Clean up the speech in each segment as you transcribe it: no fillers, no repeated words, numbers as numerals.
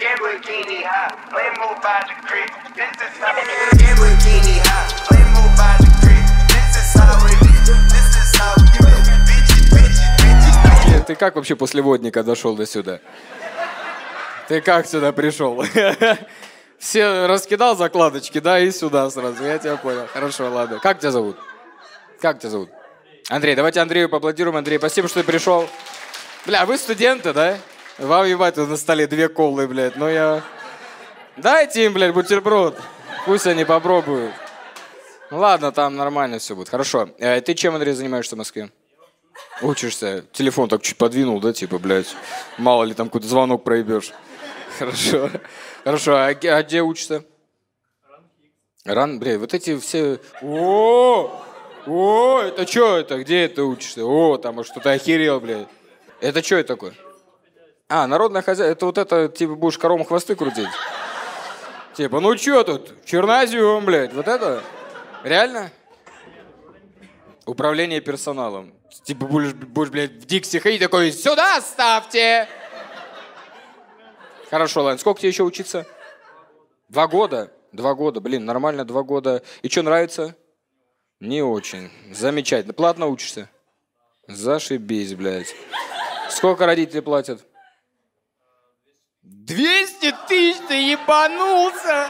Ты как вообще после водника дошел до сюда? Ты как сюда пришел? Все раскидал закладочки, да, и сюда сразу. Я тебя понял. Хорошо, ладно. Как тебя зовут? Как тебя зовут? Андрей, давайте Андрею поаплодируем. Андрей, спасибо, что ты пришел. Бля, вы студенты, да? Вам ебать на столе 2 колы, блядь, но я... Дайте им, блядь, бутерброд. Пусть они попробуют. Ладно, там нормально все будет. Хорошо. Ты чем, Андрей, занимаешься в Москве? Учишься. Телефон так чуть подвинул, да, типа, блядь. Мало ли, там какой-то звонок проебешь. Хорошо. Хорошо. А где учишься? РАНХиГС. Блядь, вот эти все... О, это что это? Где это учишься? О, там что-то охерел, блядь. Это что это такое? А, народное хозяйство. Это вот это, типа, будешь коровам хвосты крутить? Типа, ну что тут? Чернозем, блядь. Вот это? Реально? Управление персоналом. Типа, будешь, блядь, в Дикси ходить такой, сюда ставьте! Хорошо, ладно. Сколько тебе еще учиться? 2 года? 2 года, блин, нормально, 2 года. И что, нравится? Не очень. Замечательно. Платно учишься? Зашибись, блядь. Сколько родители платят? 200 тысяч, ты ебанулся!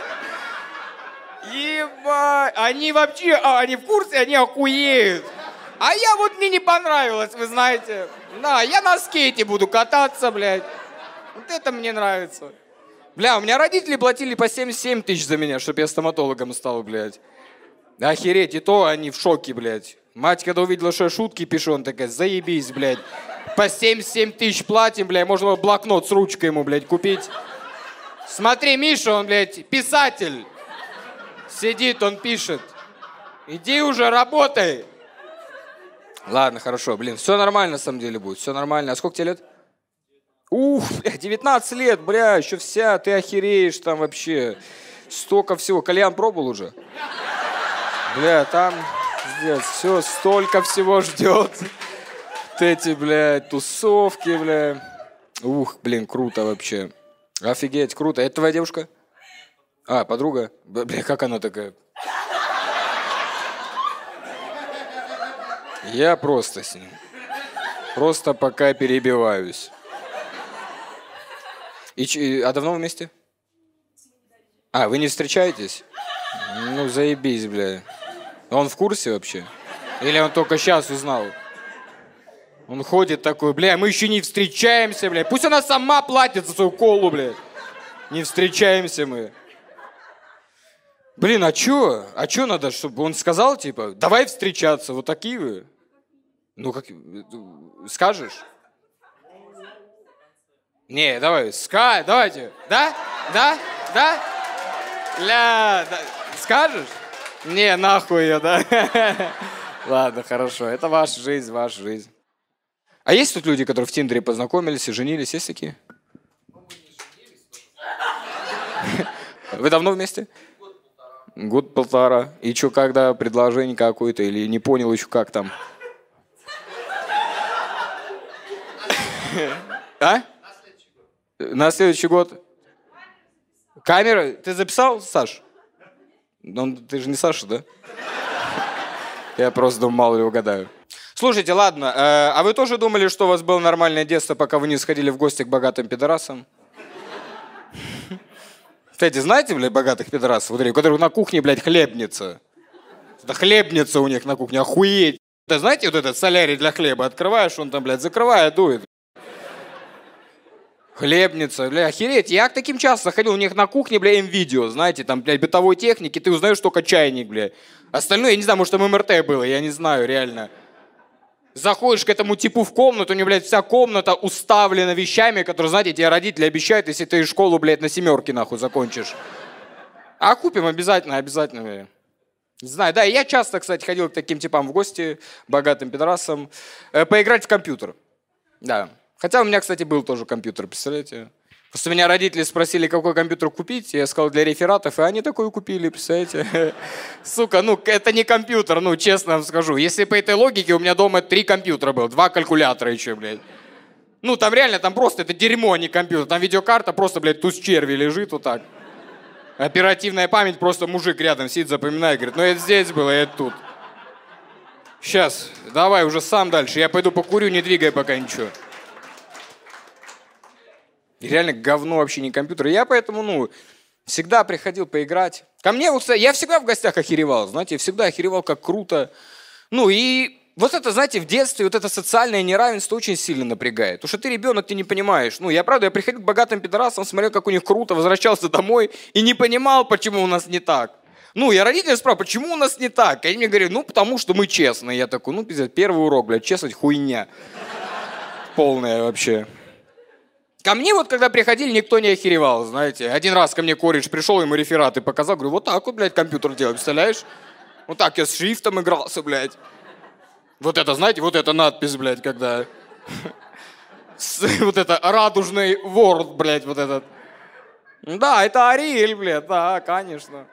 Ебать! Они вообще, они в курсе, они охуеют. А я вот, мне не понравилось, вы знаете. Да, я на скейте буду кататься, блядь. Вот это мне нравится. Бля, у меня родители платили по 77 тысяч за меня, чтобы я стоматологом стал, блядь. Охереть, и то они в шоке, блядь. Мать, когда увидела, что я шутки пишу, она такая, заебись, блядь. По 77 тысяч платим, блядь, можно блокнот с ручкой ему, блядь, купить. Смотри, Миша, он, блядь, писатель. Сидит, он пишет. Иди уже, работай. Ладно, хорошо, блин, все нормально, на самом деле, будет, все нормально. А сколько тебе лет? Ух, блядь, 19 лет, бля, еще вся, ты охереешь там вообще. Столько всего. Кальян пробовал уже? Бля, там, здесь, все, столько всего ждет. Вот эти, блядь, тусовки, бля. Ух, блин, круто вообще. Офигеть, круто. Это твоя девушка? А, подруга? Бля, как она такая? Я просто с ним. Просто пока перебиваюсь. А давно вместе? А, вы не встречаетесь? Ну, заебись, бля. Он в курсе вообще? Или он только сейчас узнал? Он ходит такой, бля, мы еще не встречаемся, бля. Пусть она сама платит за свою колу, бля. Не встречаемся мы. Блин, а чё? А чё надо, чтобы он сказал, типа, давай встречаться, вот такие вы? Ну, как... Скажешь? Не, давай, давайте. Да? Да? Да? Ля, да. Скажешь? Не, нахуй я, да? Ладно, хорошо, это ваша жизнь, ваша жизнь. А есть тут люди, которые в Тиндере познакомились и женились? Есть такие? Вы давно вместе? Год-полтора. И чё, когда предложение какое-то, или не понял еще, как там? А? На следующий год. Камера? Ты записал, Саш? Ну, ты же не Саша, да? Я просто думал, мало ли угадаю. Слушайте, ладно, а вы тоже думали, что у вас было нормальное детство, пока вы не сходили в гости к богатым пидорасам? Кстати, знаете, блядь, богатых пидорасов, у которых на кухне, блядь, хлебница. Это хлебница у них на кухне, охуеть. Да знаете, вот этот солярий для хлеба открываешь, он там, блядь, закрывает, дует. Хлебница, бля, охереть. Я к таким часто ходил, у них на кухне, бля, им видео, знаете, там, блядь, бытовой техники, ты узнаешь только чайник, бля. Остальное, я не знаю, может, там МРТ было, я не знаю, реально. Заходишь к этому типу в комнату, у него, блядь, вся комната уставлена вещами, которые, знаете, тебе родители обещают, если ты школу, блядь, на 7 нахуй закончишь. А купим обязательно, обязательно, блядь. Не знаю, да, я часто, кстати, ходил к таким типам в гости, богатым пидорасам, поиграть в компьютер, да. Хотя у меня, кстати, был тоже компьютер, представляете? Просто меня родители спросили, какой компьютер купить, я сказал, для рефератов, и они такой купили, представляете? Сука, ну это не компьютер, ну честно вам скажу. Если по этой логике, у меня дома 3 компьютера было, 2 калькулятора еще, блядь. Ну, там реально, там просто это дерьмо, а не компьютер. Там видеокарта просто, блядь, туз черви лежит вот так. Оперативная память, просто мужик рядом сидит, запоминает, говорит, ну это здесь было, это тут. Сейчас, давай уже сам дальше, я пойду покурю, не двигай пока ничего. И реально говно вообще, не компьютер. И я поэтому, ну, всегда приходил поиграть. Ко мне вот, я всегда в гостях охеревал, знаете, я всегда охеревал, как круто. Ну и... Вот это, знаете, в детстве вот это социальное неравенство очень сильно напрягает. Потому что ты ребенок, ты не понимаешь. Ну, я правда, я приходил к богатым пидорасам, смотрел, как у них круто, возвращался домой и не понимал, почему у нас не так. Ну, я родителей спрашивал, почему у нас не так? И они мне говорили, ну, потому что мы честные. Я такой, ну, пиздец, первый урок, блядь, честность хуйня. Полная вообще. Ко мне вот, когда приходили, никто не охеревал, знаете. Один раз ко мне кореш пришел, ему рефераты показал, говорю, вот так вот, блядь, компьютер делал, представляешь? Вот так я с шрифтом игрался, блядь. Вот это, знаете, вот эта надпись, блядь, когда... Вот это радужный Word, блядь, вот этот. Да, это Ариэль, блядь, да, конечно.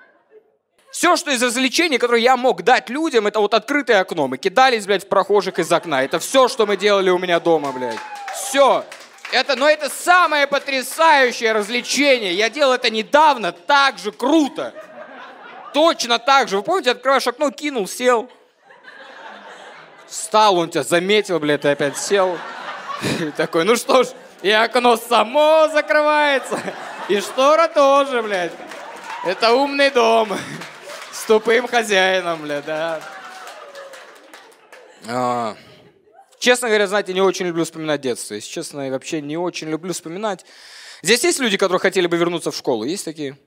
Все, что из развлечений, которое я мог дать людям, это вот открытое окно. Мы кидались, блядь, в прохожих из окна. Это все, что мы делали у меня дома, блядь. Все. Это, но это самое потрясающее развлечение. Я делал это недавно, так же круто. Точно так же. Вы помните, открываешь окно, кинул, сел. Встал, он тебя заметил, блядь, ты опять сел. И такой, ну что ж, и окно само закрывается, и штора тоже, блядь. Это умный дом с тупым хозяином, блядь, да. Честно говоря, знаете, не очень люблю вспоминать детство. Если честно, я вообще не очень люблю вспоминать. Здесь есть люди, которые хотели бы вернуться в школу? Есть такие?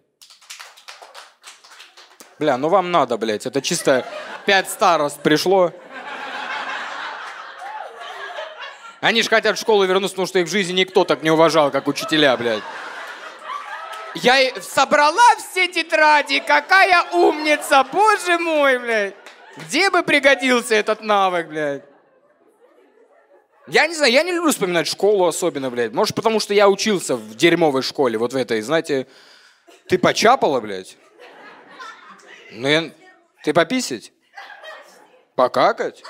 Бля, ну вам надо, блядь, это чисто 5 старост пришло. Они же хотят в школу вернуться, потому что их в жизни никто так не уважал, как учителя, блядь. Я собрала все тетради, какая умница, боже мой, блядь. Где бы пригодился этот навык, блядь? Я не знаю, я не люблю вспоминать школу особенно, блядь. Может, потому что я учился в дерьмовой школе, вот в этой, знаете. Ты почапала, блядь? Ну, я... Ты пописать? Покакать?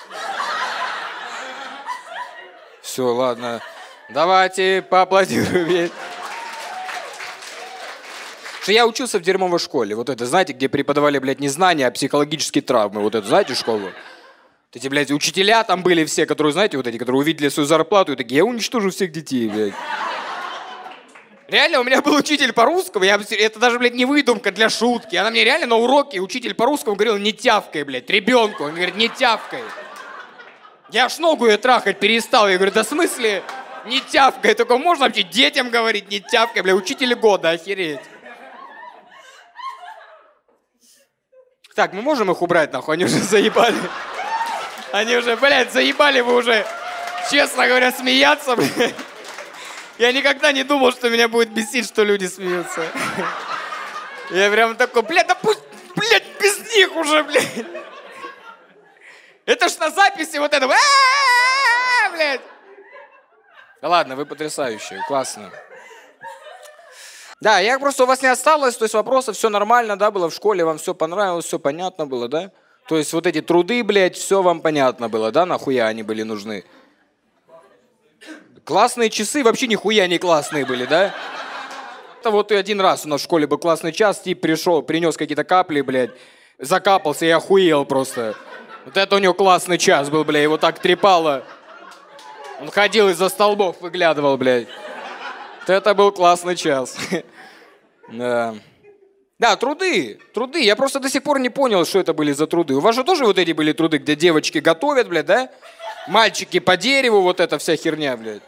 Все, ладно. Давайте поаплодируем. Что я учился в дерьмовой школе. Вот это, знаете, где преподавали, блядь, не знания, а психологические травмы. Вот это, знаете, школу? Вот эти, блядь, учителя там были все, которые, знаете, вот эти, которые увидели свою зарплату и такие, я уничтожу всех детей, блядь. Реально, у меня был учитель по-русскому, это даже, блядь, не выдумка для шутки. Она мне реально на уроке, учитель по-русскому говорил, не тявкай, блядь, ребенку. Он говорит, не тявкай. Я аж ногу ее трахать перестал. Я говорю, да в смысле? Не тявкай. Только можно вообще детям говорить, не тявкай. Бля, учитель года, охереть. Так, мы можем их убрать, нахуй? Они уже заебали. Они уже, блядь, заебали вы уже, честно говоря, смеяться, блядь. Я никогда не думал, что меня будет бесить, что люди смеются. Я прям такой, блядь, да пусть, блядь, без них уже, блядь. Это ж на записи вот этого. Блядь. Да ладно, вы потрясающие, классно. Да, я просто у вас не осталось, то есть вопросов, все нормально, да, было в школе, вам все понравилось, все понятно было, да? То есть вот эти труды, блядь, все вам понятно было, да? Нахуя они были нужны? Классные часы вообще нихуя не классные были, да? Это вот и один раз у нас в школе был классный час, тип пришел, принес какие-то капли, блядь, закапался и охуел просто. Вот это у него классный час был, бля, его так трепало. Он ходил из-за столбов, выглядывал, блядь. Вот это был классный час. Да. Да, труды, труды. Я просто до сих пор не понял, что это были за труды. У вас же тоже вот эти были труды, где девочки готовят, блядь, да? Мальчики по дереву, вот эта вся херня, блядь.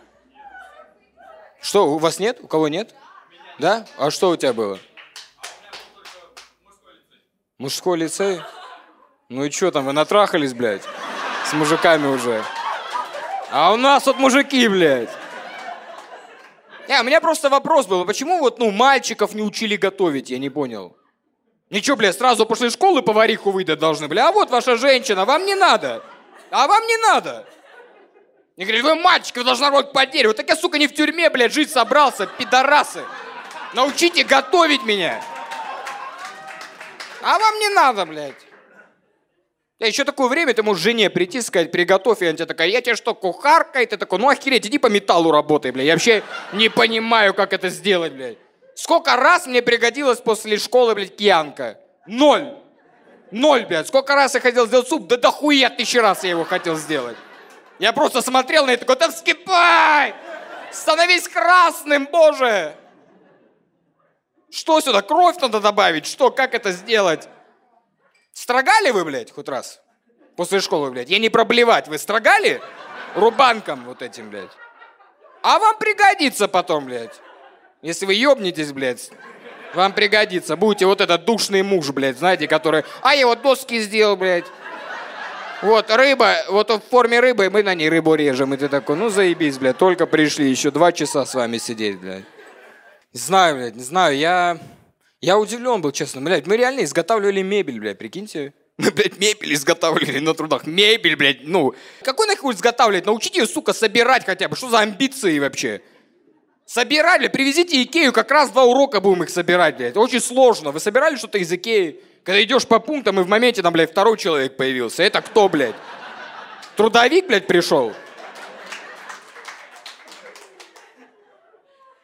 Что, у вас нет? У кого нет? Да? А что у тебя было? Мужской лицей? Ну и чё там, вы натрахались, блядь, с мужиками уже? А у нас вот мужики, блядь. Не, у меня просто вопрос был, почему вот, ну, мальчиков не учили готовить, я не понял. Ничего, блядь, сразу после школы повариху выдать должны, бля, а вот ваша женщина, вам не надо, а вам не надо. Мне говорят, вы мальчик, вы должны рвать по дереву, так я, сука, не в тюрьме, блядь, жить собрался, пидорасы. Научите готовить меня. А вам не надо, блядь. Да еще такое время, ты можешь жене прийти, сказать, приготовь, и она тебе такая, я тебе что, кухарка? И ты такой, ну охереть, иди по металлу работай, блядь. Я вообще не понимаю, как это сделать, блядь. Сколько раз мне пригодилось после школы, блядь, киянка? Ноль. Ноль, блядь. Сколько раз я хотел сделать суп? Да дохуя тысячи раз я его хотел сделать. Я просто смотрел на это, такой, да вскипай! Становись красным, боже! Что сюда, кровь надо добавить? Что, как это сделать? Строгали вы, блядь, хоть раз? После школы, блядь. Я не проблевать. Вы строгали? Рубанком вот этим, блядь. А вам пригодится потом, блядь. Если вы ёбнетесь, блядь, вам пригодится. Будете вот этот душный муж, блядь, знаете, который... А я вот доски сделал, блядь. Вот рыба, вот в форме рыбы, мы на ней рыбу режем. И ты такой, ну заебись, блядь, только пришли, еще 2 часа с вами сидеть, блядь. Не знаю, блядь, не знаю, я удивлен был, честно, блядь, мы реально изготавливали мебель, блядь, прикиньте. Мы, блядь, мебель изготавливали на трудах, мебель, блядь, ну. Какой нахуй изготавливать? Научите ее, сука, собирать хотя бы, что за амбиции вообще? Собирать, блядь, привезите Икею, как раз 2 урока будем их собирать, блядь, очень сложно. Вы собирали что-то из Икеи? Когда идешь по пунктам, и в моменте там, блядь, 2-й человек появился. Это кто, блядь? Трудовик, блядь, пришел?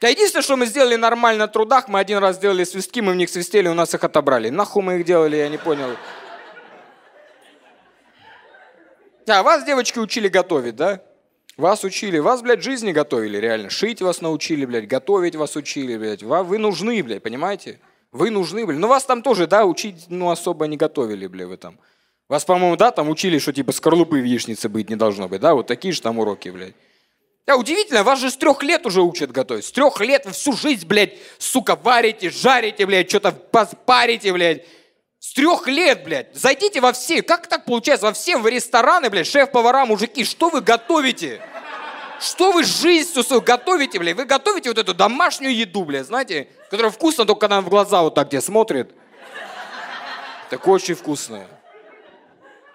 Да единственное, что мы сделали нормально на трудах, мы 1 раз сделали свистки, мы в них свистели, у нас их отобрали. Нахуй мы их делали, я не понял. А вас, девочки, учили готовить, да? Вас учили. Вас, блядь, жизни готовили, реально. Шить вас научили, блядь, готовить вас учили, блядь. Вы нужны, блядь, понимаете? Вы нужны, блядь. Ну вас там тоже, да, учить, ну, особо не готовили, блядь, вы там. Вас, по-моему, да, там учили, что типа скорлупы в яичнице быть не должно быть, да? Вот такие же там уроки, блядь. Да, удивительно, вас же с 3 лет уже учат готовить. С 3 лет вы всю жизнь, блядь, сука, варите, жарите, блядь, что-то парите, блядь. С 3 лет, блядь. Зайдите во все, как так получается, во все в рестораны, блядь, шеф-повара, мужики, что вы готовите? Что вы жизнь всю свою готовите, блядь? Вы готовите вот эту домашнюю еду, блядь, знаете, которая вкусна, только когда она в глаза вот так тебе смотрит. Так очень вкусная.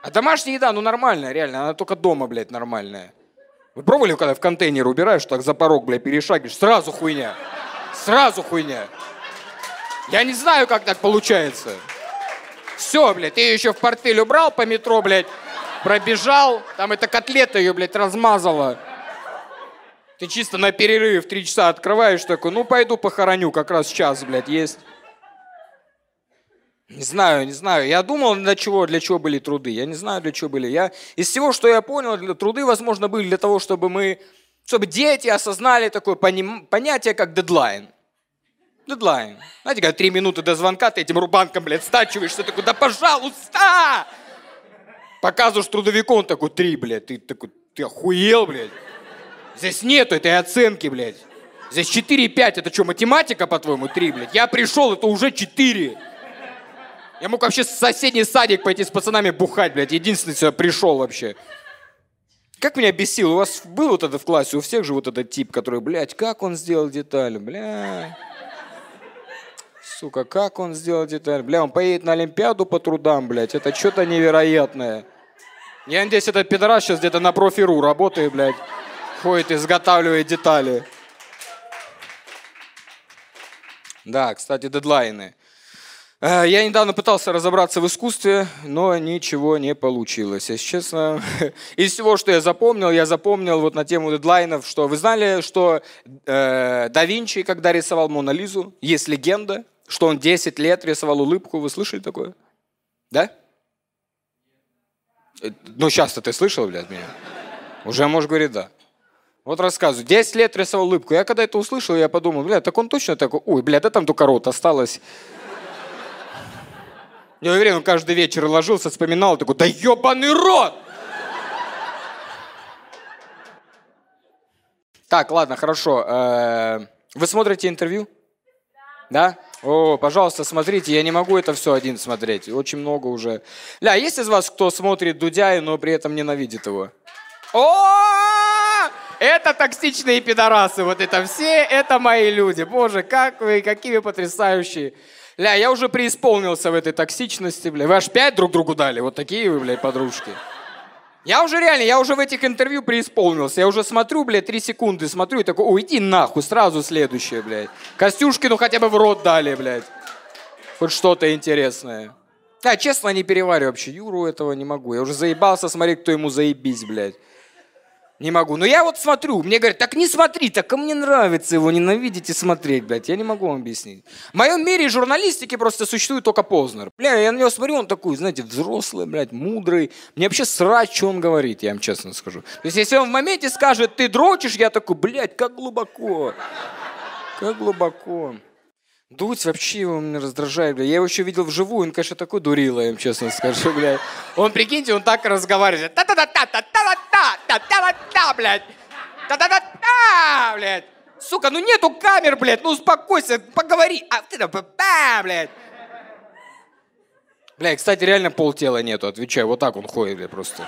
А домашняя еда, ну нормальная, реально, она только дома, блядь, нормальная. Вы пробовали, когда в контейнер убираешь, так за порог, бля, перешагиваешь? Сразу хуйня. Сразу хуйня. Я не знаю, как так получается. Все, блядь, ты ее еще в портфель убрал по метро, блядь, пробежал, там эта котлета ее, блядь, размазала. Ты чисто на перерыве в 3 часа открываешь, такой, ну пойду похороню, как раз час, блядь, есть. Не знаю, не знаю. Я думал, для чего были труды. Я не знаю, для чего были. Из всего, что я понял, труды, возможно, были для того, чтобы дети осознали такое понятие, как дедлайн. Дедлайн. Знаете, когда 3 минуты до звонка ты этим рубанком, блядь, стачиваешься, такой, да пожалуйста! Показываешь трудовику, он такой, 3, блядь, ты такой, ты охуел, блядь. Здесь нету этой оценки, блядь. Здесь 4,5, это что, математика, по-твоему, 3, блядь? Я пришел, это уже 4. Я мог вообще в соседний садик пойти с пацанами бухать, блядь. Единственный сюда пришел вообще. Как меня бесил. У вас был вот это в классе, у всех же вот этот тип, который, блядь, как он сделал деталь, бля. Сука, как он сделал деталь. Бля, он поедет на Олимпиаду по трудам, блядь. Это что-то невероятное. Я надеюсь, этот пидорас сейчас где-то на профи.ру работает, блядь. Ходит, изготавливает детали. Да, кстати, дедлайны. Я недавно пытался разобраться в искусстве, но ничего не получилось. Если честно, из всего, что я запомнил вот на тему дедлайнов, что вы знали, что да Винчи, когда рисовал Мону Лизу, есть легенда, что он 10 лет рисовал улыбку. Вы слышали такое? Да? Ну, сейчас-то ты слышал, блядь, меня? Уже, может, говорит, да. Вот рассказываю. 10 лет рисовал улыбку. Я когда это услышал, я подумал, блядь, так он точно такой, ой, блядь, да там только рот осталось. Я уверен, он каждый вечер ложился, вспоминал, такой, да ёбаный рот! Так, ладно, хорошо. Вы смотрите интервью? Да? О, пожалуйста, смотрите, я не могу это все один смотреть, очень много уже. Ля, есть из вас, кто смотрит Дудя, но при этом ненавидит его? О, это токсичные пидорасы, вот это все, это мои люди. Боже, как вы, какие вы потрясающие. Ля, я уже преисполнился в этой токсичности, бля. Вы аж 5 друг другу дали, вот такие вы, блядь, подружки. Я уже реально, я уже в этих интервью преисполнился. Я уже смотрю, блядь, 3 секунды смотрю и такой, уйди нахуй, сразу следующее, блядь. Костюшкину хотя бы в рот дали, блядь. Хоть что-то интересное. А, честно, не перевариваю вообще. Юру этого не могу. Я уже заебался смотреть, кто ему заебись, блядь. Не могу. Но я вот смотрю. Мне говорят, так не смотри, так а мне нравится его ненавидеть и смотреть, блядь. Я не могу вам объяснить. В моем мире журналистики просто существует только Познер. Бля, я на него смотрю, он такой, знаете, взрослый, блядь, мудрый. Мне вообще срать, что он говорит, я вам честно скажу. То есть, если он в моменте скажет, ты дрочишь, я такой, блядь, как глубоко. Как глубоко. Дудь вообще его меня раздражает, бля. Я его еще видел вживую, он, конечно, такой дурила, я им честно скажу, блядь. Он, прикиньте, он так разговаривает. Та-та-та-та-та-та-та-та-та-та, блядь. Та-та-та-та, блядь. Сука, ну нету камер, блядь, ну успокойся, поговори. А ты там, блядь. Бля, кстати, реально полтела нету, отвечаю. Вот так он ходит, блядь, просто.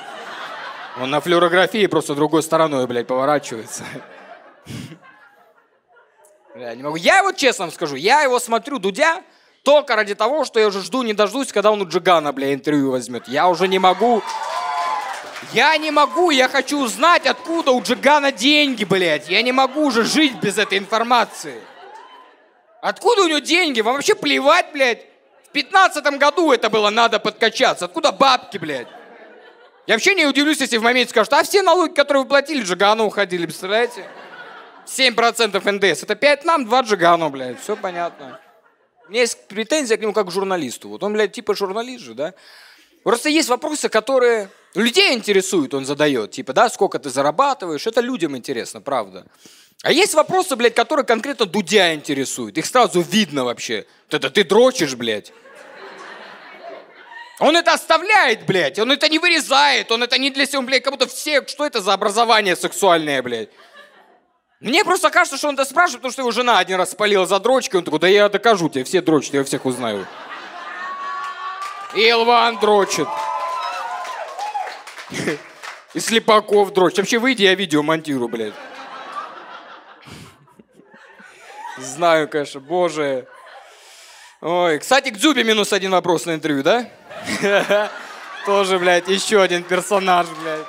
Он на флюорографии просто другой стороной, блядь, поворачивается. Бля, не могу. Я вот честно вам скажу, я его смотрю, Дудя, только ради того, что я уже жду, не дождусь, когда он у Джигана, бля, интервью возьмет. Я уже не могу. Я не могу, я хочу узнать, откуда у Джигана деньги, блядь. Я не могу уже жить без этой информации. Откуда у него деньги? Вам вообще плевать, блядь? В 15-м году это было надо подкачаться. Откуда бабки, блядь? Я вообще не удивлюсь, если в моменте скажут, а все налоги, которые вы платили, Джигану уходили, представляете? 7% НДС. Это 5 нам, 2 Джигану, блядь. Все понятно. У меня есть претензия к нему как к журналисту. Вот он, блядь, типа журналист же, да? Просто есть вопросы, которые людей интересуют, он задает. Типа, да, сколько ты зарабатываешь. Это людям интересно, правда. А есть вопросы, блядь, которые конкретно Дудя интересуют. Их сразу видно вообще. Это ты дрочишь, блядь. Он это оставляет, блядь. Он это не вырезает. Он это не для себя, блядь. Как будто все... Что это за образование сексуальное, блядь? Мне просто кажется, что он это спрашивает, потому что его жена один раз спалила за дрочкой. Он такой, да я докажу тебе, все дрочат, я всех узнаю. Илван дрочит. И Слепаков дрочит. Вообще, выйди, я видео монтирую, блядь. Знаю, конечно, боже. Ой, кстати, к Дзюбе -1 вопрос на интервью, да? Тоже, блядь, еще один персонаж, блядь.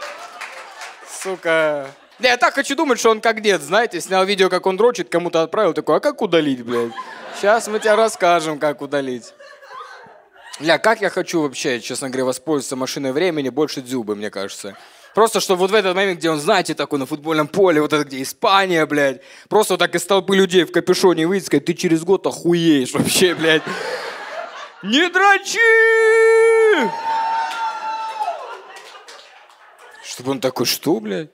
Сука... Да, я так хочу думать, что он как дед, знаете, снял видео, как он дрочит, кому-то отправил, такой, а как удалить, блядь? Сейчас мы тебе расскажем, как удалить. Бля, как я хочу вообще, честно говоря, воспользоваться машиной времени больше Дзюбы, мне кажется. Просто, что вот в этот момент, где он, знаете, такой на футбольном поле, вот это где Испания, блядь, просто вот так из толпы людей в капюшоне выйдет, сказать, ты через год охуеешь вообще, блядь. Не дрочи! Чтобы он такой, что, блядь?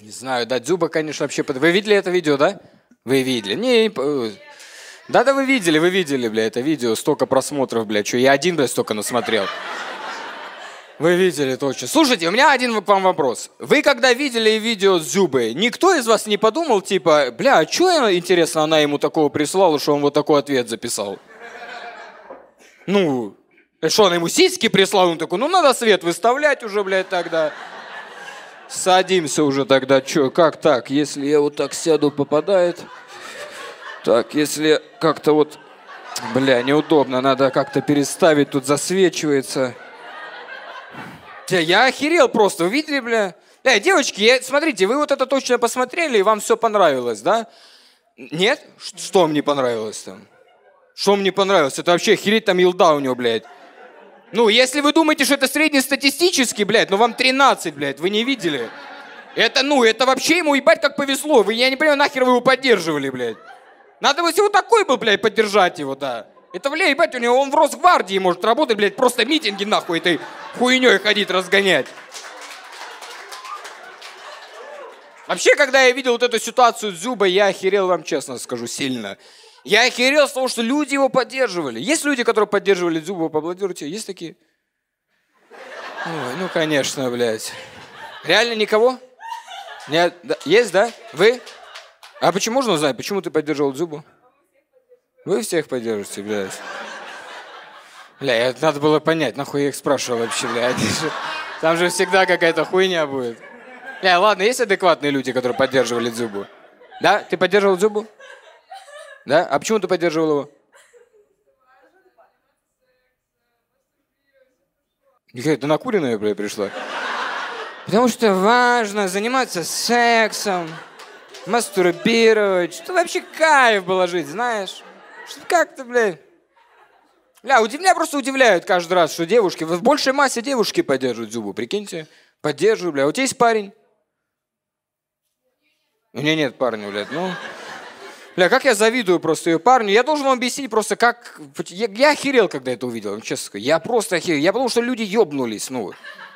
Не знаю, да, Дзюба, конечно, вообще... Вы видели это видео, да? Вы видели? Не... Да-да, вы видели, бля, это видео. Столько просмотров, бля, что я один, бля, столько насмотрел. Вы видели точно. Слушайте, у меня один к вам вопрос. Вы когда видели видео с Дзюбой, никто из вас не подумал, типа, бля, а чё, интересно, она ему такого прислала, что он вот такой ответ записал? Ну, что, она ему сиськи прислала? Он такой, ну, надо свет выставлять уже, блядь, тогда. Садимся уже тогда, чё, как так? Если я вот так сяду, попадает. Так, если как-то вот... Бля, неудобно, надо как-то переставить, тут засвечивается. Я охерел просто, вы видели, бля? Бля, девочки, смотрите, вы вот это точно посмотрели, и вам все понравилось, да? Нет? Что мне понравилось там? Что мне понравилось? Это вообще охереть, там елда у него, блядь. Ну, если вы думаете, что это среднестатистически, блядь, ну вам 13, блядь, вы не видели? Это, ну, это вообще ему ебать как повезло. Вы, я не понимаю, нахер вы его поддерживали, блядь. Надо бы, если вот такой был, блядь, поддержать его, да. Это, блядь, ебать, у него он в Росгвардии может работать, блядь, просто митинги нахуй этой хуйней ходить разгонять. Вообще, когда я видел вот эту ситуацию с Дзюбой, я охерел, вам честно скажу, сильно. Я охерел с того, что люди его поддерживали. Есть люди, которые поддерживали Дзюбу, поаплодируйте? Есть такие? Ой, ну, конечно, блядь. Реально никого? Нет? Да. Есть, да? Вы? А почему, можно узнать, почему ты поддерживал Дзюбу? Вы всех поддержите, блядь. Бля, это надо было понять, нахуй я их спрашивал вообще, блядь. Там же всегда какая-то хуйня будет. Бля, ладно, есть адекватные люди, которые поддерживали Дзюбу? Да? Ты поддерживал Дзюбу? Да? А почему ты поддерживал его? Икея, ты накуренная, бля, пришла? Потому что важно заниматься сексом, мастурбировать, что вообще кайф было жить, знаешь? Что как-то, бля, Ля, меня просто удивляет каждый раз, что девушки, в большей массе девушки поддерживают Дзюбу, прикиньте. Поддерживаю, бля. У тебя есть парень? У меня нет парня, блядь, ну. Бля, как я завидую просто ее парню. Я должен вам объяснить просто, как... Я охерел, когда это увидел, честно сказать. Я просто охерел. Я потому что люди ёбнулись, ну.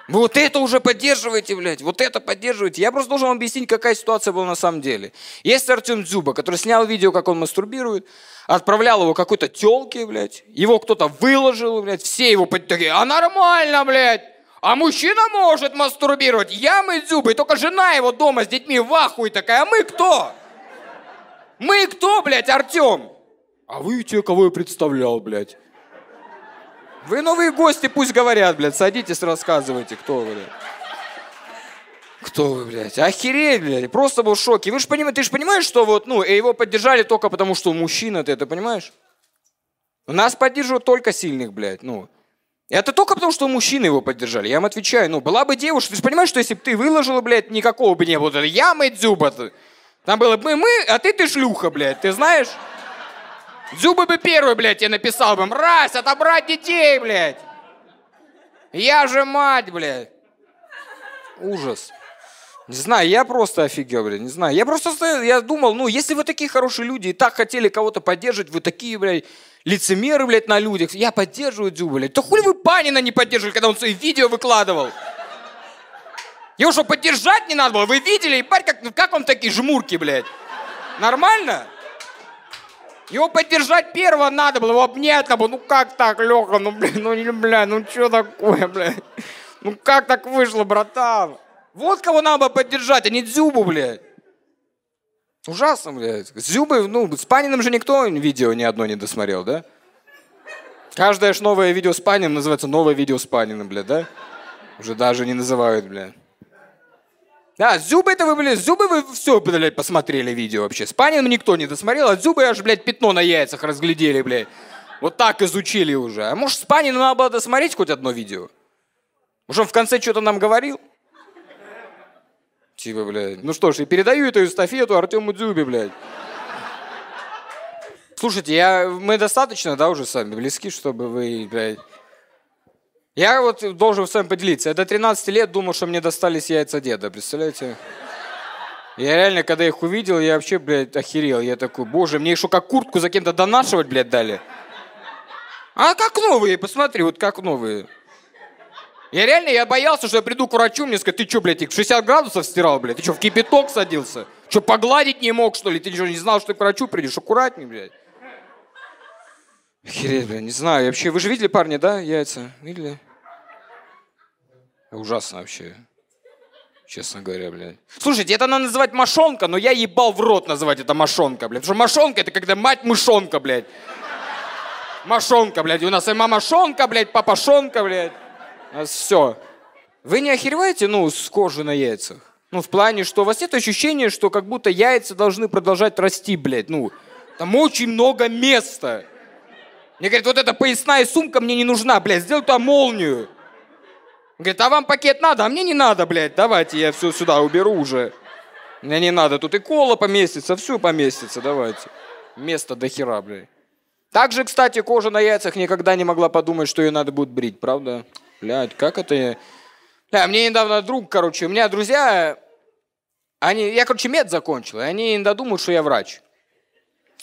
Вы вот это уже поддерживаете, блядь, вот это поддерживаете. Я просто должен вам объяснить, какая ситуация была на самом деле. Есть Артем Дзюба, который снял видео, как он мастурбирует, отправлял его какой-то тёлке, блядь. Его кто-то выложил, блядь, все его такие, а нормально, блядь. А мужчина может мастурбировать. Я мы Дзюба, и только жена его дома с детьми в ахуе такая. А мы кто? Мы кто, блядь, Артем? А вы те, кого я представлял, блядь. Вы новые гости, пусть говорят, блядь. Садитесь, рассказывайте, кто вы, блядь. Кто вы, блядь? Охереть, блядь. Просто был в шоке. Вы же понимаете, ты же понимаешь, что вот, ну, его поддержали только потому, что мужчина, ты это понимаешь? Нас поддерживают только сильных, блядь, ну. Это только потому, что мужчины его поддержали. Я вам отвечаю, ну, была бы девушка. Ты же понимаешь, что если бы ты выложила, блядь, никакого бы не было. Я мы Дзюба-то. Там было бы мы, а ты шлюха, блядь, ты знаешь? Дзюба бы первый, блядь, тебе написал бы. Мразь, отобрать детей, блядь. Я же мать, блядь. Ужас. Не знаю, я просто офигел, блядь, не знаю. Я просто думал, ну, если вы такие хорошие люди и так хотели кого-то поддерживать, вы такие, блядь, лицемеры, блядь, на людях. Я поддерживаю Дзюбу, блядь. Да хули вы Панина не поддерживали, когда он свои видео выкладывал? Его что, поддержать не надо было? Вы видели? И парень, как вам такие жмурки, блядь? Нормально? Его поддержать первого надо было, его обнять, там, ну как так, Леха, ну, блин, ну, бля, ну, что такое, блядь? Ну, как так вышло, братан? Вот кого надо было поддержать, а не Дзюбу, блядь. Ужасно, блядь. С Дзюбой, ну, с Паниным же никто видео ни одно не досмотрел, да? Каждое ж новое видео с Паниным называется новое видео с Паниным, блядь, да? Уже даже не называют, блядь. Да, с Дзюбой-то вы, блядь, с Дзюбой вы все, блядь, посмотрели видео вообще. С Паниным никто не досмотрел, а с Дзюбой аж, блядь, пятно на яйцах разглядели, блядь. Вот так изучили уже. А может, с Паниным надо было досмотреть хоть одно видео? Может, он в конце что-то нам говорил? Типа, блядь, ну что ж, и передаю эту эстафету Артему Дзюбе, блядь. Слушайте, мы достаточно, да, уже сами близки, чтобы вы, блядь... Я вот должен с вами поделиться. Я до 13 лет думал, что мне достались яйца деда, представляете? Я реально, когда их увидел, я вообще, блядь, охерел. Я такой, боже, мне еще как куртку за кем-то донашивать, блядь, дали. А как новые, посмотри, вот как новые. Я реально, я боялся, что я приду к врачу, мне скажут, ты что, блядь, их 60 градусов стирал, блядь? Ты что, в кипяток садился? Что, погладить не мог, что ли? Ты что, не знал, что ты к врачу придешь? Аккуратнее, блядь. Охереть, блядь, не знаю. Я вообще, вы же видели, парни, да, яйца? Видели? Ужасно вообще. Честно говоря, блядь. Слушайте, это надо называть мошонка, но я ебал в рот называть это мошонка, блядь. Потому что мошонка — это когда мать-мышонка, блядь. Мошонка, блядь. У нас и мамашонка, блядь, папашонка, блядь. У нас все. Вы не охереваете, ну, с кожи на яйцах? Ну, в плане, что у вас нет ощущения, что как будто яйца должны продолжать расти, блядь. Ну, там очень много места. Мне говорят, вот эта поясная сумка мне не нужна, блядь, сделай туда молнию. Говорит, а вам пакет надо? А мне не надо, блядь, давайте я все сюда уберу уже. Мне не надо, тут и кола поместится, все поместится, давайте. Место до хера, блядь. Также, кстати, кожа на яйцах никогда не могла подумать, что ее надо будет брить, правда? Блядь, как это я... Да, мне недавно друг, короче, у меня друзья, они, я, короче, мед закончил, и они иногда думают, что я врач.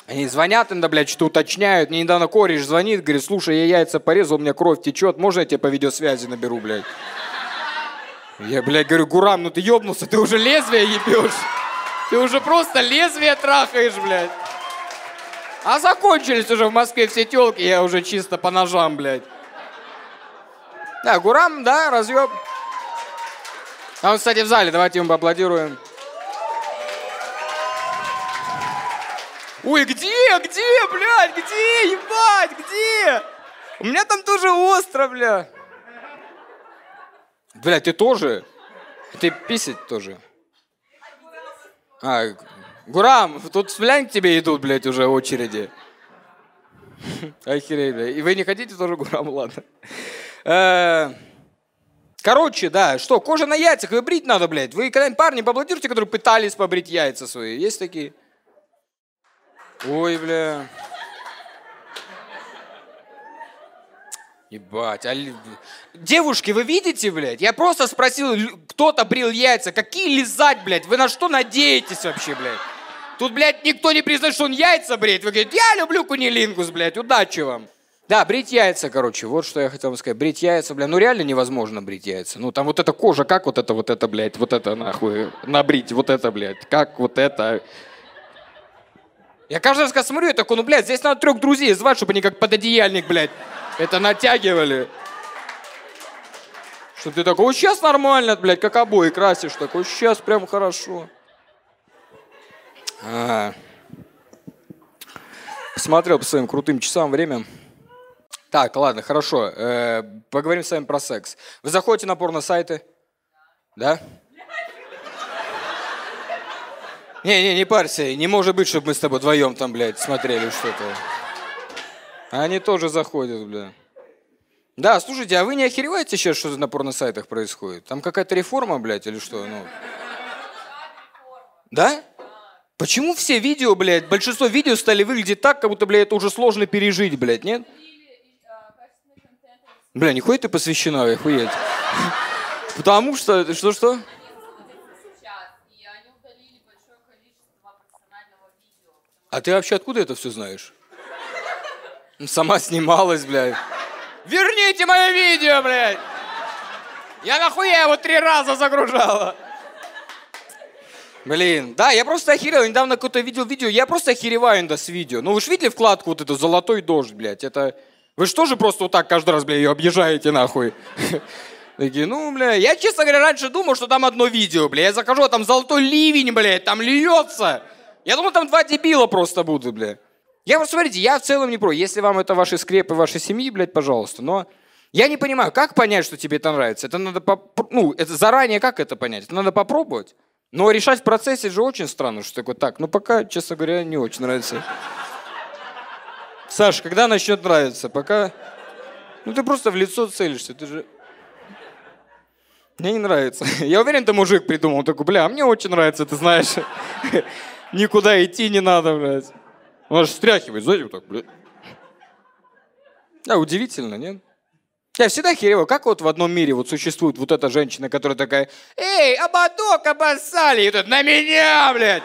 Они звонят иногда, блядь, что-то уточняют. Мне недавно кореш звонит, говорит, слушай, я яйца порезал, у меня кровь течет, можно я тебе по видеосвязи наберу, блядь? Я, блядь, говорю, Гурам, ну ты ёбнулся, ты уже лезвие ебёшь. Ты уже просто лезвие трахаешь, блядь. А закончились уже в Москве все тёлки, я уже чисто по ножам, блядь. Да, Гурам, да, разъёб. А он, кстати, в зале, давайте ему поаплодируем. Ой, где, блядь, где, ебать, где? У меня там тоже остро, бля. Блядь, ты тоже? Ты писать тоже? А, Гурам, тут блядь к тебе идут, блядь, уже очереди. Охереть, блядь. И вы не хотите тоже Гурам, ладно. Короче, да, что, кожа на яйцах, ее брить надо, блядь. Вы когда-нибудь парни поаплодируйте, которые пытались побрить яйца свои? Есть такие? Ой, бля. Ебать, девушки, вы видите, блядь? Я просто спросил, кто-то брил яйца. Какие лизать, блядь? Вы на что надеетесь вообще, блядь? Тут, блядь, никто не признает, что он яйца бреет. Вы говорите, я люблю кунилингус, блядь, удачи вам. Да, брить яйца, короче, вот что я хотел вам сказать. Брить яйца, блядь, ну реально невозможно брить яйца. Ну там вот эта кожа, как вот это, блядь, вот это нахуй набрить, вот это, блядь, как вот это... Я каждый раз, когда смотрю, я такой, ну, блядь, здесь надо 3 друзей звать, чтобы они как пододеяльник, блядь, это натягивали. Что ты такой, вот сейчас нормально, блядь, как обои красишь, такой, сейчас прям хорошо. Смотрел по своим крутым часам время. Так, ладно, хорошо. Поговорим с вами про секс. Вы заходите на порно-сайты? Да? Не парься, не может быть, чтобы мы с тобой вдвоем там, блядь, смотрели что-то. Они тоже заходят, блядь. Да, слушайте, а вы не охереваете сейчас, что на порно-сайтах происходит? Там какая-то реформа, блядь, или что? Ну... Да? Почему все видео, блядь, большинство видео стали выглядеть так, как будто, блядь, это уже сложно пережить, блядь, нет? Бля, нихуя ты посвящена, охуеть. Потому что, что? А ты вообще откуда это все знаешь? Сама снималась, блядь. Верните мое видео, блядь! Я нахуя его 3 раза загружала? Блин, да, я просто охерел. Я недавно какое-то видел видео. Я просто охереваю иногда с видео. Ну вы же видели вкладку вот эту «Золотой дождь», блядь? Это... Вы же тоже просто вот так каждый раз, бля, ее объезжаете, нахуй. Такие, ну, бля, я, честно говоря, раньше думал, что там одно видео, бля. Я захожу, а там золотой ливень, бля, там льется. Я думал, там 2 дебила просто будут, бля. Я просто, смотрите, я в целом не про. Если вам это ваши скрепы вашей семьи, блядь, пожалуйста. Но я не понимаю, как понять, что тебе это нравится? Это надо, ну, это заранее как это понять? Это надо попробовать. Но решать в процессе же очень странно, что такое так. Ну, пока, честно говоря, не очень нравится. Саша, когда начнет нравиться? Пока... Ну, ты просто в лицо целишься, ты же... Мне не нравится. Я уверен, ты мужик придумал, такой, бля, а мне очень нравится, ты знаешь. Никуда идти не надо, блядь. Он же стряхивает, знаете, вот так, блядь. Да, удивительно, нет? Я всегда херевал, как вот в одном мире вот существует вот эта женщина, которая такая, эй, ободок обоссали, и тут на меня, блядь.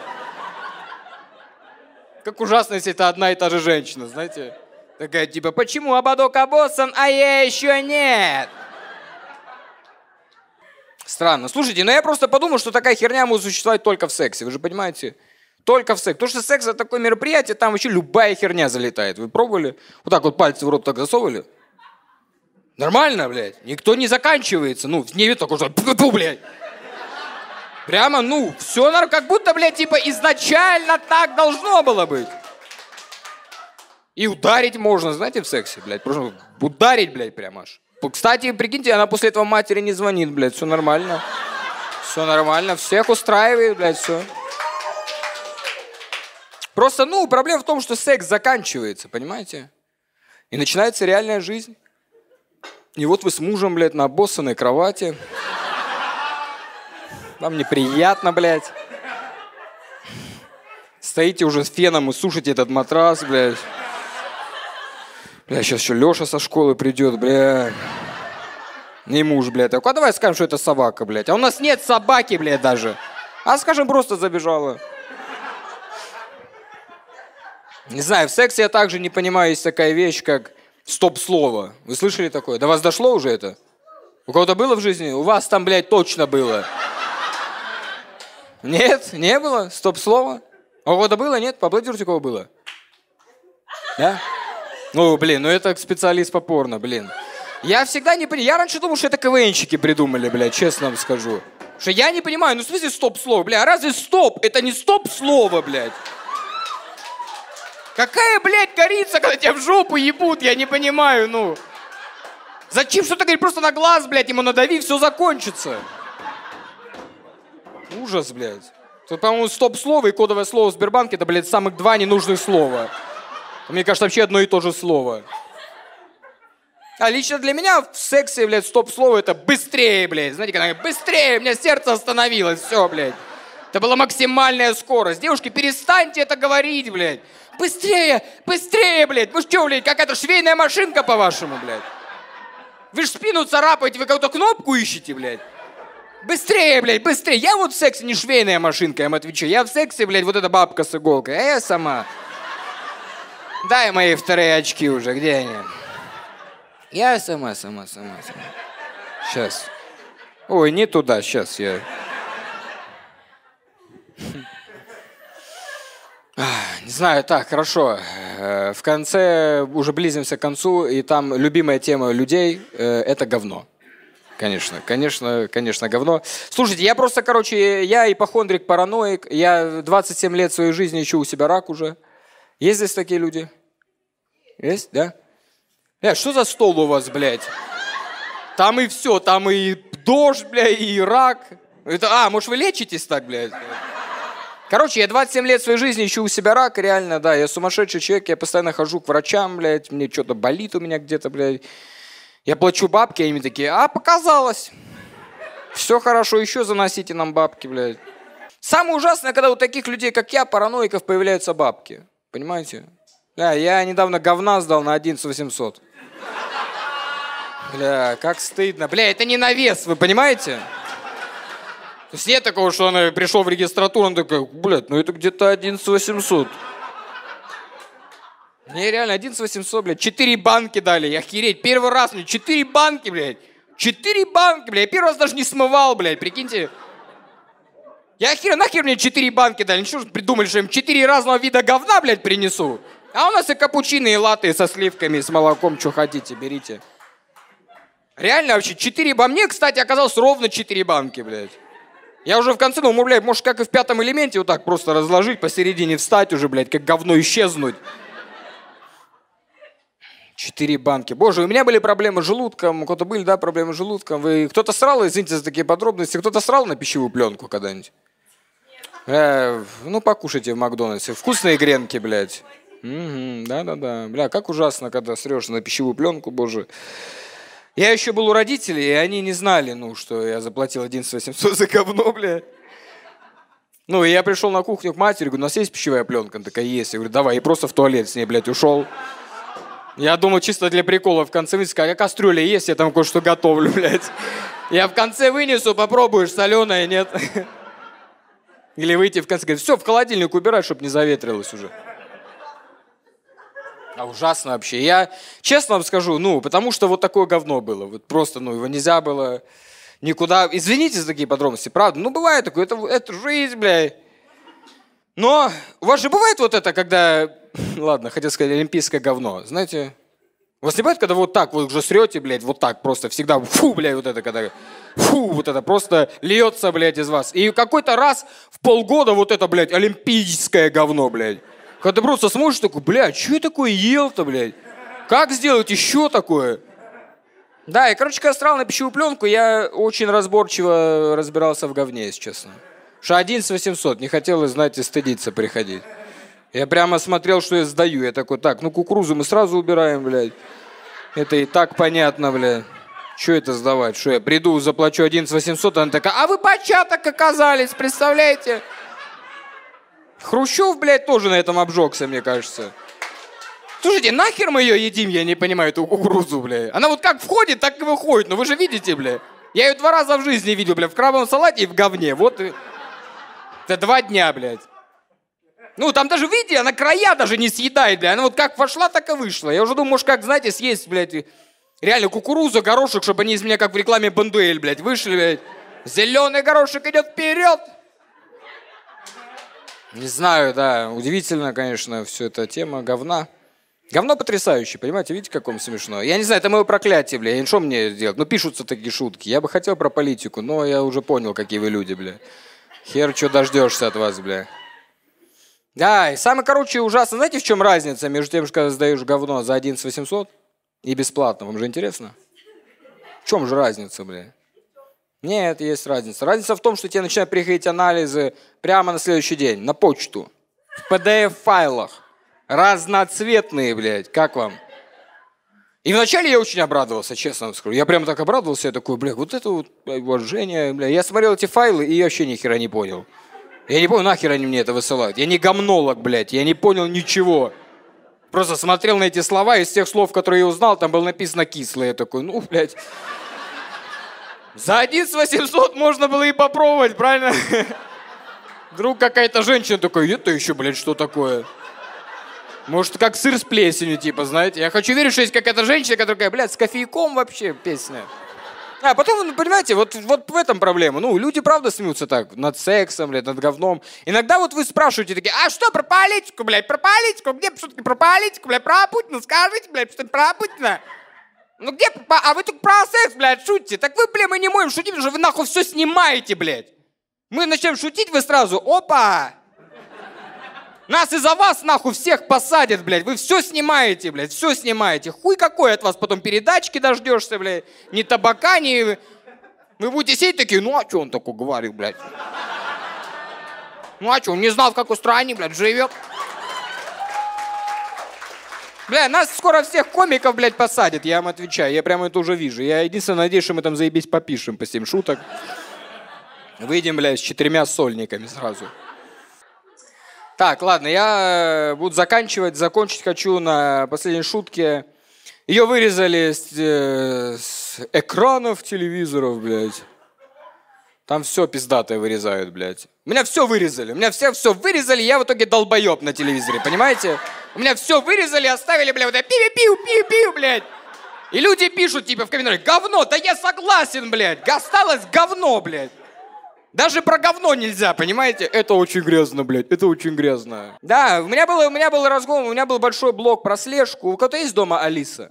Как ужасно, если это одна и та же женщина, знаете? Такая типа, почему ободок обоссан, а я еще нет? Странно. Слушайте, но я просто подумал, что такая херня может существовать только в сексе, вы же понимаете? Только в сексе. Потому что секс — это такое мероприятие, там вообще любая херня залетает. Вы пробовали? Вот так вот пальцы в рот так засовывали? Нормально, блядь? Никто не заканчивается. Ну, не видно такого, что... блядь. Прямо, ну, все нормально, как будто, блядь, типа изначально так должно было быть. И ударить можно, знаете, в сексе, блядь, просто ударить, блядь, прям аж. Кстати, прикиньте, она после этого матери не звонит, блядь, все нормально, всех устраивает, блядь, все. Просто, ну, проблема в том, что секс заканчивается, понимаете? И начинается реальная жизнь. И вот вы с мужем, блядь, на обоссанной кровати. Вам неприятно, блядь. Стоите уже с феном и сушите этот матрас, блядь. Бля, сейчас еще Леша со школы придет, бля. Не муж, блядь. Такой, а давай скажем, что это собака, блядь. А у нас нет собаки, блядь, даже. А скажем, просто забежала. Не знаю, в сексе я также не понимаю, есть такая вещь, как стоп-слово. Вы слышали такое? До вас дошло уже это? У кого-то было в жизни? У вас там, блядь, точно было. Нет, не было? Стоп-слово? А у кого-то было, нет? Поаплодируйте, у кого было? Да? Ну, блин, ну это специалист по порно, блин. Я всегда не понимаю. Я раньше думал, что это КВНщики придумали, бля, честно вам скажу. Что я не понимаю, ну в смысле стоп-слово, бля, разве стоп? Это не стоп-слово, блядь. Какая, блядь, корица, когда тебя в жопу ебут, я не понимаю, ну. Зачем что-то говорить? Просто на глаз, блядь, ему надави, все закончится. Ужас, блядь. Тут, по-моему, стоп-слово и кодовое слово в Сбербанке, это, блядь, самых 2 ненужных слова. Мне кажется, вообще одно и то же слово. А лично для меня в сексе, блядь, стоп-слово это быстрее, блядь. Знаете, когда я говорю, быстрее, у меня сердце остановилось, все, блядь. Это была максимальная скорость. Девушки, перестаньте это говорить, блядь. Быстрее, быстрее, блядь. Вы что, блядь, какая-то швейная машинка, по-вашему, блядь. Вы же спину царапаете, вы какую-то кнопку ищете, блядь. Быстрее, блядь, быстрее. Я вот в сексе не швейная машинка, я вам отвечу. Я в сексе, блядь, вот эта бабка с иголкой, а я сама. Дай мои вторые очки уже, где они? Я сама. Сейчас. Ой, не туда, сейчас я... Не знаю, так, хорошо. В конце, уже близимся к концу, и там любимая тема людей – это говно. Конечно, говно. Слушайте, я просто, короче, я ипохондрик, параноик. Я 27 лет своей жизни ищу у себя рак уже. Есть здесь такие люди? Есть, да? Бля, что за стол у вас, блядь? Там и все, там и дождь, блядь, и рак. Это, может, вы лечитесь так, блядь? Короче, я 27 лет своей жизни ищу у себя рак, реально, да, я сумасшедший человек, я постоянно хожу к врачам, блядь, мне что-то болит у меня где-то, блядь. Я плачу бабки, а они такие, показалось. Все хорошо, еще заносите нам бабки, блядь. Самое ужасное, когда у таких людей, как я, параноиков, появляются бабки, понимаете? Бля, я недавно говна сдал на 11800. Бля, как стыдно. Бля, это не навес, вы понимаете? То есть нет такого, что он пришел в регистратуру, он такой, блядь, ну это где-то 11800. Мне реально 11800, блядь, 4 банки дали, я охереть. Первый раз мне 4 банки, блядь. 4 банки, блядь, я первый раз даже не смывал, блядь, прикиньте. Я охерел, нахер мне 4 банки дали, ничего, придумали, что им 4 разного вида говна, блядь, принесу. А у нас и капучино, и латте со сливками, с молоком, что хотите, берите. Реально вообще, 4 банки, мне, кстати, оказалось ровно 4 банки, блядь. Я уже в конце думал, блядь, может, как и в «Пятом элементе», вот так просто разложить, посередине встать уже, блядь, как говно исчезнуть. 4 банки. Боже, у меня были проблемы с желудком, у кого-то были, да, проблемы с желудком. Вы... Кто-то срал, извините за такие подробности, кто-то срал на пищевую пленку когда-нибудь? Ну, покушайте в Макдональдсе. Вкусные гренки, блядь. Да-да-да. Бля, как ужасно, когда срешь на пищевую пленку, боже. Я еще был у родителей, и они не знали, ну, что я заплатил 11800 за говно, бля. Ну, и я пришел на кухню к матери, говорю, у нас есть пищевая пленка? Она такая, есть. Я говорю, давай. И просто в туалет с ней, блядь, ушел. Я думал, чисто для прикола в конце вынесу, а кастрюля есть, я там кое-что готовлю, блядь. Я в конце вынесу, попробуешь, соленое, нет? Или выйти в конце, говорит, все, в холодильник убирай, чтобы не заветрилось уже. А ужасно вообще. Я честно вам скажу, ну, потому что вот такое говно было. Вот просто, ну, его нельзя было никуда... Извините за такие подробности, правда? Ну, бывает такое, это жизнь, блядь. Но у вас же бывает вот это, когда... Ладно, хотел сказать, олимпийское говно. Знаете, у вас не бывает, когда вот так вы уже срете, блядь, вот так просто всегда, фу, блядь, вот это, когда... Фу, вот это просто льется, блядь, из вас. И какой-то раз в полгода вот это, блядь, олимпийское говно, блядь. Когда ты просто смотришь, такой, блядь, что я такое ел-то, блядь? Как сделать еще такое? Да, и, короче, когда срал на пищевую пленку, я очень разборчиво разбирался в говне, если честно. Что 11800, не хотелось, знаете, стыдиться приходить. Я прямо смотрел, что я сдаю. Я такой, так, ну кукурузу мы сразу убираем, блядь. Это и так понятно, блядь. Что это сдавать? Что я приду, заплачу 11800, она такая, а вы початок оказались, представляете? Хрущев, блядь, тоже на этом обжегся, мне кажется. Слушайте, нахер мы ее едим, я не понимаю, эту кукурузу, блядь. Она вот как входит, так и выходит, ну вы же видите, блядь. Я ее 2 раза в жизни видел, блядь, в крабовом салате и в говне. Вот это 2 дня, блядь. Ну, там даже, видите, она края даже не съедает, блядь. Она вот как вошла, так и вышла. Я уже думаю, может, как, знаете, съесть, блядь, реально кукурузу, горошек, чтобы они из меня, как в рекламе Бандуэль, блядь, вышли, блядь. Зеленый горошек идет вперед. Не знаю, да, удивительно, конечно, все эта тема говна. Говно потрясающее, понимаете, видите, как он смешно. Я не знаю, это мое проклятие, бля, и что мне делать? Ну, пишутся такие шутки. Я бы хотел про политику, но я уже понял, какие вы люди, бля. Хер, что дождешься от вас, бля. Да, и самое, короче, ужасно, знаете, в чем разница между тем, что когда сдаешь говно за 11800 и бесплатно? Вам же интересно? В чем же разница, бля? Нет, есть разница. Разница в том, что тебе начинают приходить анализы прямо на следующий день, на почту, в PDF-файлах, разноцветные, блядь, как вам? И вначале я очень обрадовался, честно вам скажу. Я прямо так обрадовался, я такой, блядь, вот это вот уважение, блядь. Я смотрел эти файлы и вообще ни хера не понял. Я не понял, нахер они мне это высылают. Я не гомнолог, блядь, я не понял ничего. Просто смотрел на эти слова, из тех слов, которые я узнал, там было написано «кислое». Я такой, ну, блядь. За 11800 можно было и попробовать, правильно? Вдруг какая-то женщина такая, это еще, блядь, что такое? Может, как сыр с плесенью, типа, знаете? Я хочу верить, что есть какая-то женщина, которая такая, блядь, с кофейком вообще песня. А потом, ну, понимаете, вот в этом проблема. Ну, люди правда смеются так над сексом, блядь, над говном. Иногда вот вы спрашиваете такие, а что про политику, блядь, про политику? Где все-таки про политику, блядь, про Путина? Скажите, блядь, что-нибудь про Путина. Ну где, а вы только про секс, блядь, шутите. Так вы, блядь, мы не можем шутить, потому что вы нахуй все снимаете, блядь. Мы начнем шутить, вы сразу, опа. Нас из-за вас, нахуй, всех посадят, блядь. Вы все снимаете, блядь, все снимаете. Хуй какой от вас потом передачки дождешься, блядь. Ни табака, ни... Вы будете сидеть такие, ну а что он такой говорил, блядь? Ну а что, он не знал, в какой стране, блядь, живет. Бля, нас скоро всех комиков, блядь, посадят, я вам отвечаю. Я прямо это уже вижу. Я единственное надеюсь, что мы там заебись попишем по 7 шуток. Выйдем, блядь, с 4 сольниками сразу. Так, ладно, я буду заканчивать. Закончить хочу на последней шутке. Ее вырезали с экранов телевизоров, блядь. Там все пиздатое вырезают, блядь. Меня все вырезали. У меня все вырезали, я в итоге долбоеб на телевизоре, понимаете? У меня все вырезали, оставили, блядь, вот это пиу-пиу-пиу-пиу, блядь. И люди пишут, типа, в комментариях, говно, да я согласен, блядь. Осталось говно, блядь. Даже про говно нельзя, понимаете? Это очень грязно, блядь, это очень грязно. Да, у меня был разгон, у меня был большой блог про слежку. У кого-то есть дома Алиса?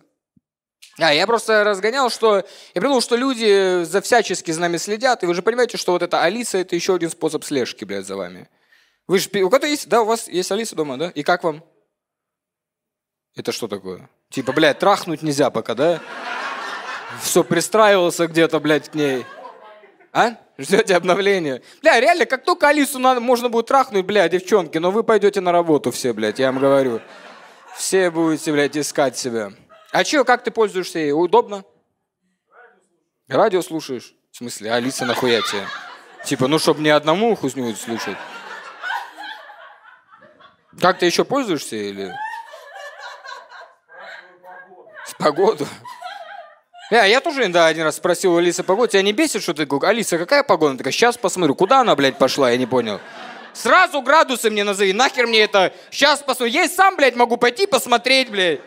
А, я просто разгонял, что... Я придумал, что люди за всячески за нами следят, и вы же понимаете, что вот эта Алиса — это еще один способ слежки, блядь, за вами. Вы же... У кого-то есть... Да, у вас есть Алиса дома, да? И как вам? Это что такое? Типа, блядь, трахнуть нельзя пока, да? Все, пристраивался где-то, блядь, к ней. А? Ждете обновления? Бля, реально, как только Алису надо, можно будет трахнуть, бля, девчонки, но вы пойдете на работу все, блядь, я вам говорю. Все будете, блядь, искать себя. А че, как ты пользуешься ей? Удобно? Радио слушаешь? В смысле, Алиса нахуя тебе? Типа, ну, чтобы не одному хусню слушать. Как ты еще пользуешься или... Погоду? Я тоже, да, один раз спросил у Алисы погоду. Тебя не бесит, что ты говоришь? Алиса, какая погода? Она такая, сейчас посмотрю. Куда она, блядь, пошла? Я не понял. Сразу градусы мне назови. Нахер мне это? Сейчас посмотрю. Я и сам, блядь, могу пойти посмотреть, блядь.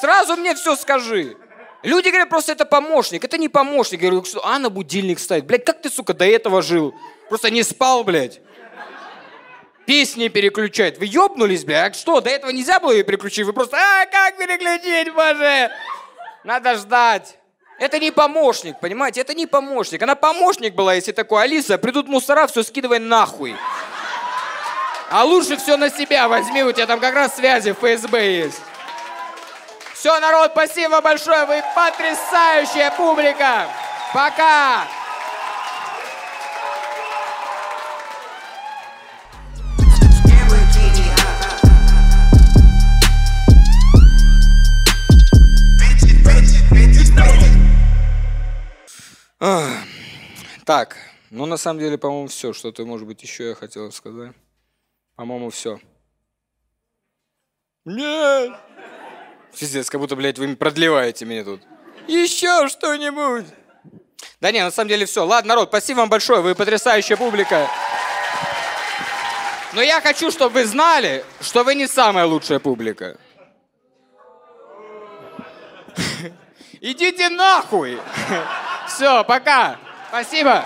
Сразу мне все скажи. Люди говорят, просто это помощник. Это не помощник. Я говорю, что Анна будильник ставит. Блядь, как ты, сука, до этого жил? Просто не спал, блядь. Песни переключает. Вы ёбнулись, бля? А что, до этого нельзя было ее переключить? Вы просто, а как переключить, боже? Надо ждать. Это не помощник, понимаете? Это не помощник. Она помощник была, если такой, Алиса, придут мусора, все скидывай нахуй. А лучше все на себя возьми, у тебя там как раз связи в ФСБ есть. Все, народ, спасибо большое, вы потрясающая публика. Пока. Так, ну на самом деле, по-моему, все, что-то, может быть, еще я хотел сказать. По-моему, все. Нет! Пиздец, как будто, блядь, вы продлеваете меня тут. Еще что-нибудь! Да не, на самом деле все. Ладно, народ, спасибо вам большое, вы потрясающая публика. Но я хочу, чтобы вы знали, что вы не самая лучшая публика. Идите нахуй! Все, пока. Спасибо.